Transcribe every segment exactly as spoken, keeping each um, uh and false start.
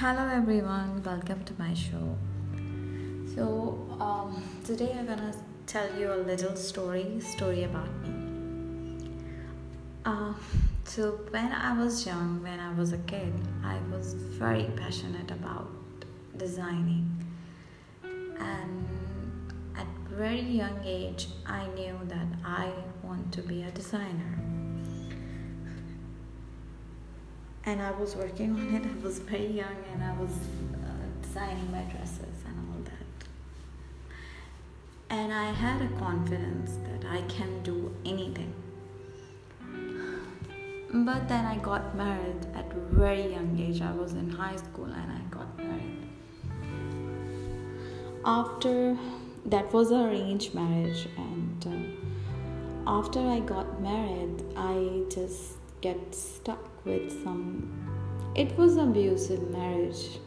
Hello everyone, welcome to my show. So um, today I'm gonna tell you a little story story about me. Uh, so when I was young, when I was a kid, I was very passionate about designing, and at very young age I knew that I want to be a designer. And I was working on it. I was very young and I was uh, designing my dresses and all that. And I had a confidence that I can do anything. But then I got married at a very young age. I was in high school and I got married. After that was an arranged marriage, and uh, after I got married, I just get stuck with some it was abusive marriage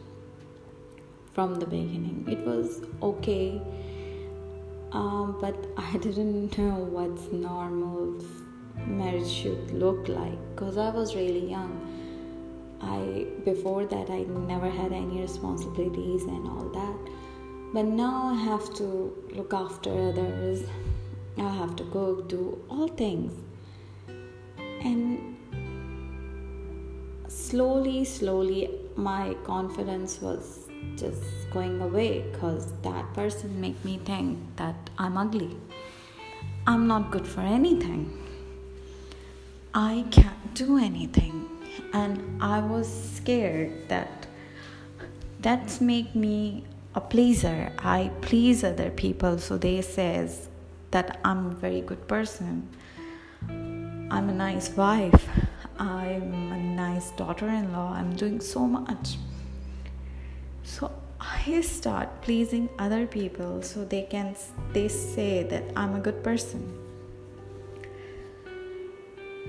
from the beginning. It was okay, um, but I didn't know what's normal marriage should look like, because I was really young. I before that I never had any responsibilities and all that, but now I have to look after others. I have to go do all things, and Slowly, slowly, my confidence was just going away, because that person made me think that I'm ugly. I'm not good for anything. I can't do anything. And I was scared that that's make me a pleaser. I please other people, so they says that I'm a very good person. I'm a nice wife. I'm a nice daughter-in-law. I'm doing so much. So I start pleasing other people so they can they say that I'm a good person.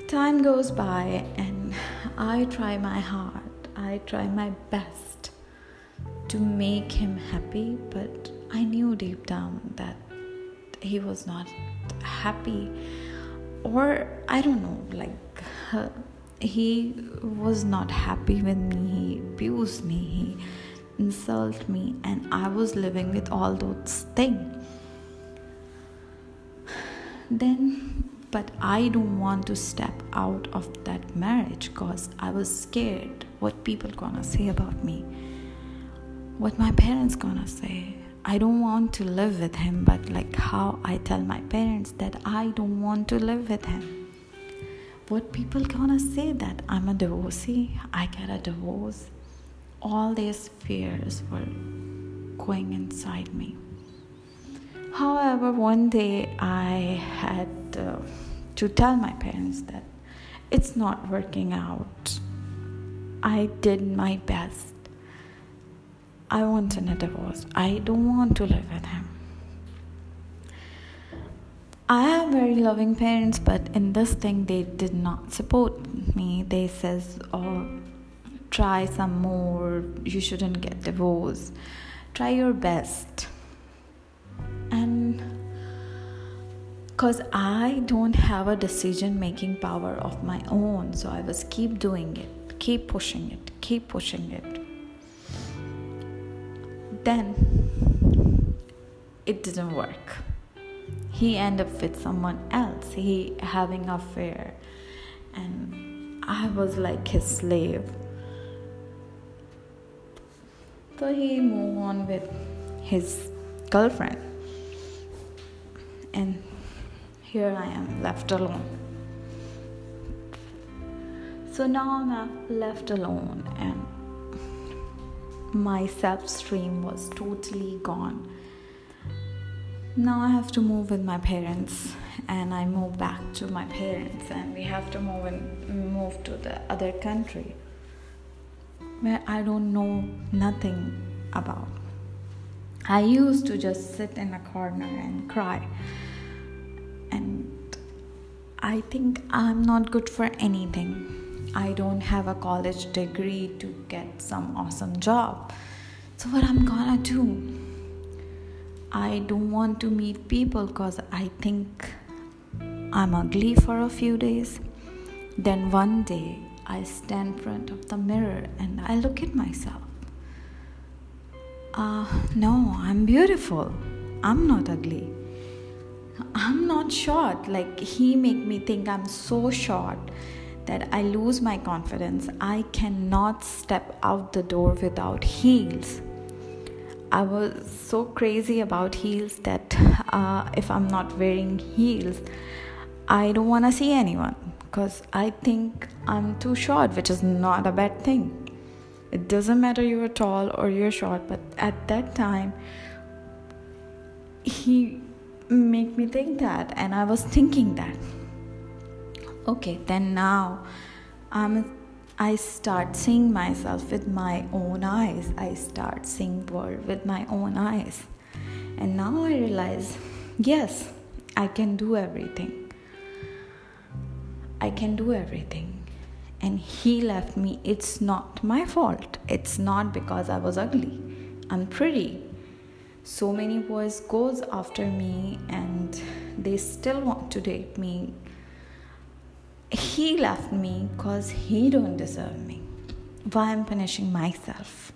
Time goes by and I try my heart. I try my best to make him happy, but I knew deep down that he was not happy, or I don't know, like uh, he was not happy with me. He abused me, he insulted me, and I was living with all those things. Then, but I don't want to step out of that marriage, because I was scared what people gonna say about me, what my parents gonna say. I don't want to live with him, but like how I tell my parents that I don't want to live with him. What people gonna say that I'm a divorcee, I get a divorce. All these fears were going inside me. However, one day I had uh, to tell my parents that it's not working out. I did my best. I want a divorce. I don't want to live with him. I have very loving parents, but in this thing they did not support me. They says, oh, try some more, you shouldn't get divorced, try your best. And because I don't have a decision making power of my own, so I was keep doing it, keep pushing it, keep pushing it. Then it didn't work. He ended up with someone else. He having an affair. And I was like his slave. So he moved on with his girlfriend. And here I am left alone. So now I'm left alone. And my self-esteem was totally gone. Now I have to move with my parents, and I move back to my parents, and we have to move and move to the other country where I don't know nothing about. I used to just sit in a corner and cry, and I think I'm not good for anything. I don't have a college degree to get some awesome job. So what I'm gonna do? I don't want to meet people, because I think I'm ugly for a few days. Then one day I stand in front of the mirror and I look at myself. Uh, no, I'm beautiful. I'm not ugly. I'm not short. Like, he make me think I'm so short that I lose my confidence. I cannot step out the door without heels. I was so crazy about heels that uh, if I'm not wearing heels, I don't want to see anyone because I think I'm too short, which is not a bad thing. It doesn't matter you're tall or you're short, but at that time, he made me think that, and I was thinking that. Okay, then now I'm, I start seeing myself with my own eyes. I start seeing the world with my own eyes. And now I realize, yes, I can do everything. I can do everything. And he left me. It's not my fault. It's not because I was ugly. I'm pretty. So many boys goes after me and they still want to date me. He left me because he don't deserve me. Why I'm punishing myself?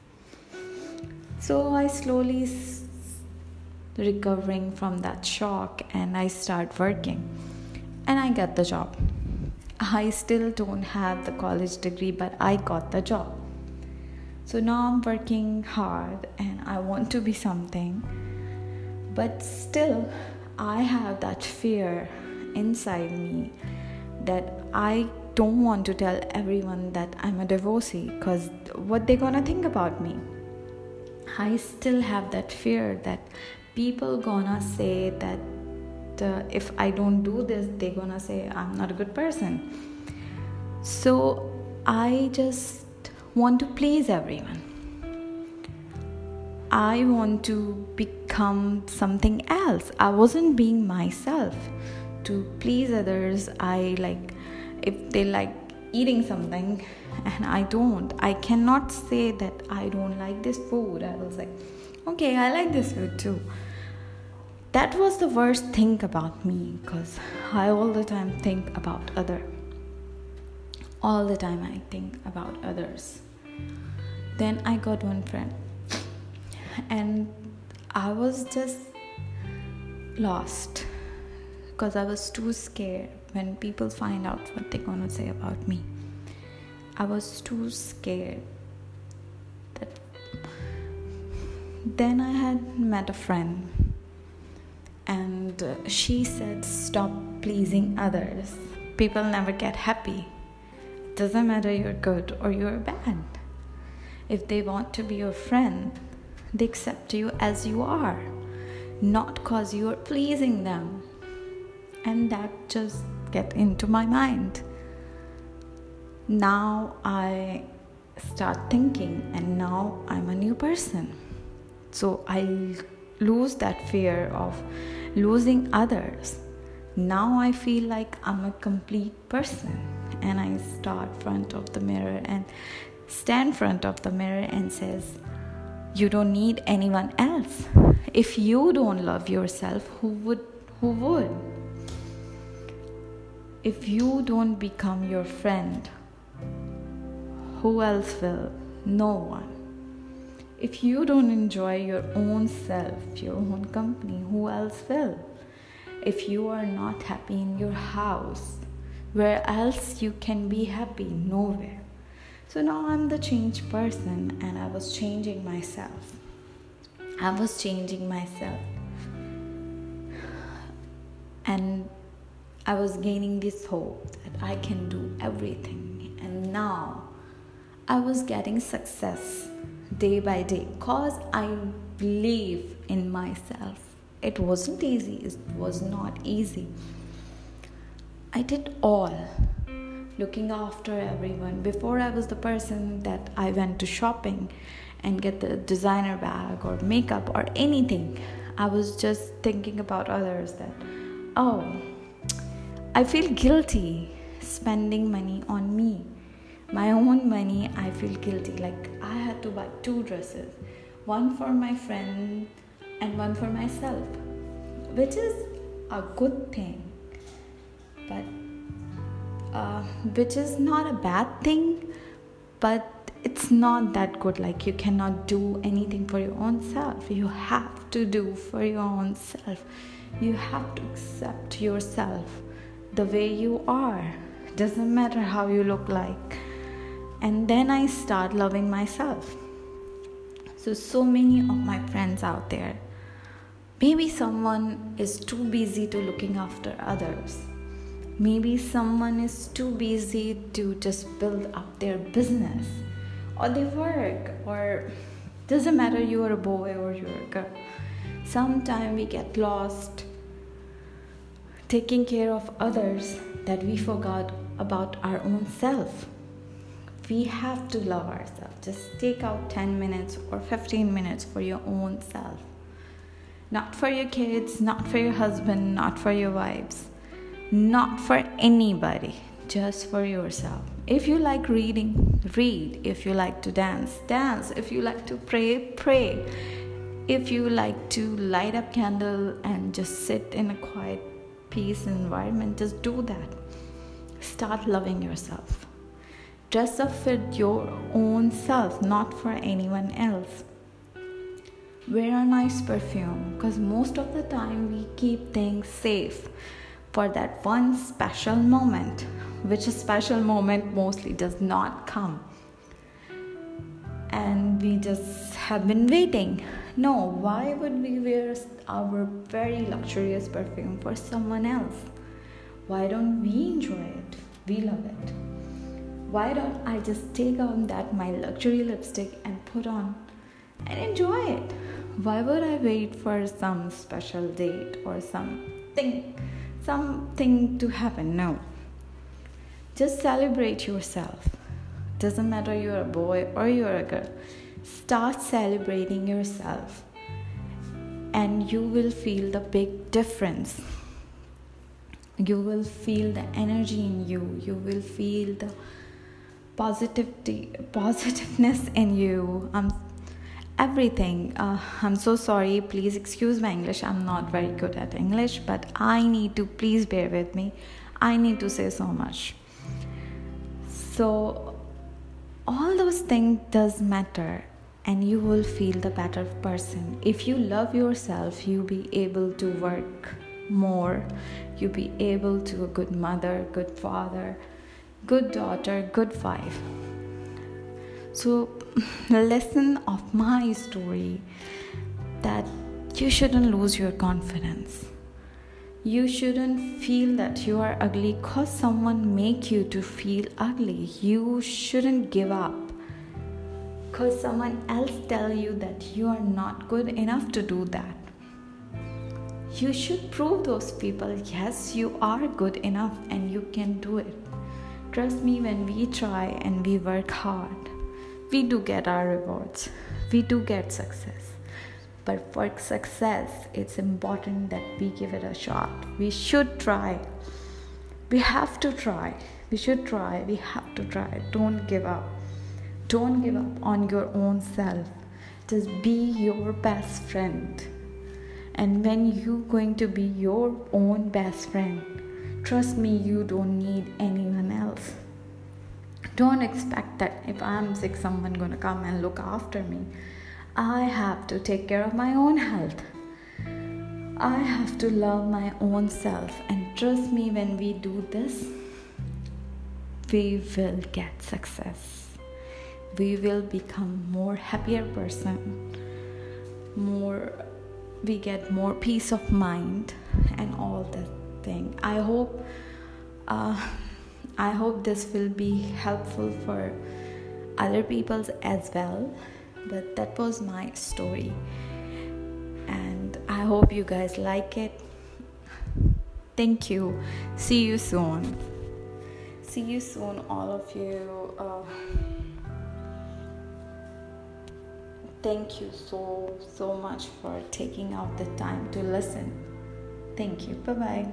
So I slowly s- recovering from that shock and I start working. And I get the job. I still don't have the college degree, but I got the job. So now I'm working hard and I want to be something. But still, I have that fear inside me that I don't want to tell everyone that I'm a divorcee because what they're gonna think about me. I still have that fear that people gonna say that Uh, if I don't do this, they're gonna say I'm not a good person. So I just want to please everyone. I want to become something else. I wasn't being myself to please others. I like if they like eating something and I don't. I cannot say that I don't like this food. I was like, okay, I like this food too. That was the worst thing about me because I all the time think about other. All the time I think about others. Then I got one friend and I was just lost because I was too scared when people find out what they're gonna say about me. I was too scared. That... Then I had met a friend. And she said, stop pleasing others. People never get happy. It doesn't matter you're good or you're bad. If they want to be your friend, they accept you as you are, not because you're pleasing them. And that just get into my mind. Now I start thinking, and now I'm a new person. So I lose that fear of losing others. Now I feel like I'm a complete person and I start front of the mirror and stand front of the mirror and says, you don't need anyone else. If you don't love yourself, who would who would? If you don't become your friend, who else will? No one. If you don't enjoy your own self, your own company, who else will? If you are not happy in your house, where else you can be happy? Nowhere. So now I'm the changed person and I was changing myself. I was changing myself. And I was gaining this hope that I can do everything. And now I was getting success. Day by day, cause I believe in myself. It wasn't easy. It was not easy. I did all, looking after everyone. Before I was the person that I went to shopping and get the designer bag or makeup or anything. I was just thinking about others that, oh, I feel guilty spending money on me. My own money, I feel guilty. Like I had to buy two dresses, one for my friend and one for myself, which is a good thing, but uh, which is not a bad thing, but it's not that good. Like, you cannot do anything for your own self. You have to do for your own self. You have to accept yourself the way you are. Doesn't matter how you look like. And then I start loving myself. So, so many of my friends out there, maybe someone is too busy to looking after others. Maybe someone is too busy to just build up their business or their work, or doesn't matter, you are a boy or you are a girl. Sometimes we get lost taking care of others that we forgot about our own self. We have to love ourselves. Just take out ten minutes or fifteen minutes for your own self. Not for your kids, not for your husband, not for your wives, not for anybody, just for yourself. If you like reading, read. If you like to dance, dance. If you like to pray, pray. If you like to light up candle and just sit in a quiet, peace environment, just do that. Start loving yourself. Dress up for your own self, not for anyone else. Wear a nice perfume, because most of the time we keep things safe for that one special moment, which a special moment mostly does not come, and we just have been waiting. No, why would we wear our very luxurious perfume for someone else? Why don't we enjoy it? We love it. Why don't I just take on that my luxury lipstick and put on and enjoy it? Why would I wait for some special date or something something to happen? No. Just celebrate yourself. Doesn't matter you're a boy or you're a girl. Start celebrating yourself and you will feel the big difference. You will feel the energy in you. You will feel the positivity, positiveness in you. Um, everything. Uh, I'm so sorry. Please excuse my English. I'm not very good at English, but I need to, please bear with me. I need to say so much. So all those things does matter, and you will feel the better person. If you love yourself, you'll be able to work more. You'll be able to a good mother, good father, good daughter, good wife. So the lesson of my story, that you shouldn't lose your confidence. You shouldn't feel that you are ugly because someone make you to feel ugly. You shouldn't give up because someone else tell you that you are not good enough to do that. You should prove those people, yes, you are good enough and you can do it. Trust me, when we try and we work hard, we do get our rewards. We do get success. But for success, it's important that we give it a shot. We should try. We have to try. We should try. We have to try. Don't give up. Don't give up on your own self. Just be your best friend. And when you're going to be your own best friend, trust me, you don't need anyone else. Don't expect that if I'm sick, someone's going to come and look after me. I have to take care of my own health. I have to love my own self. And trust me, when we do this, we will get success. We will become more happier person. More, we get more peace of mind and all that thing. I hope uh, I hope this will be helpful for other people as well. But that was my story, and I hope you guys like it. Thank you. See you soon. See you soon, all of you. Uh, thank you so so much for taking out the time to listen. Thank you. Bye bye.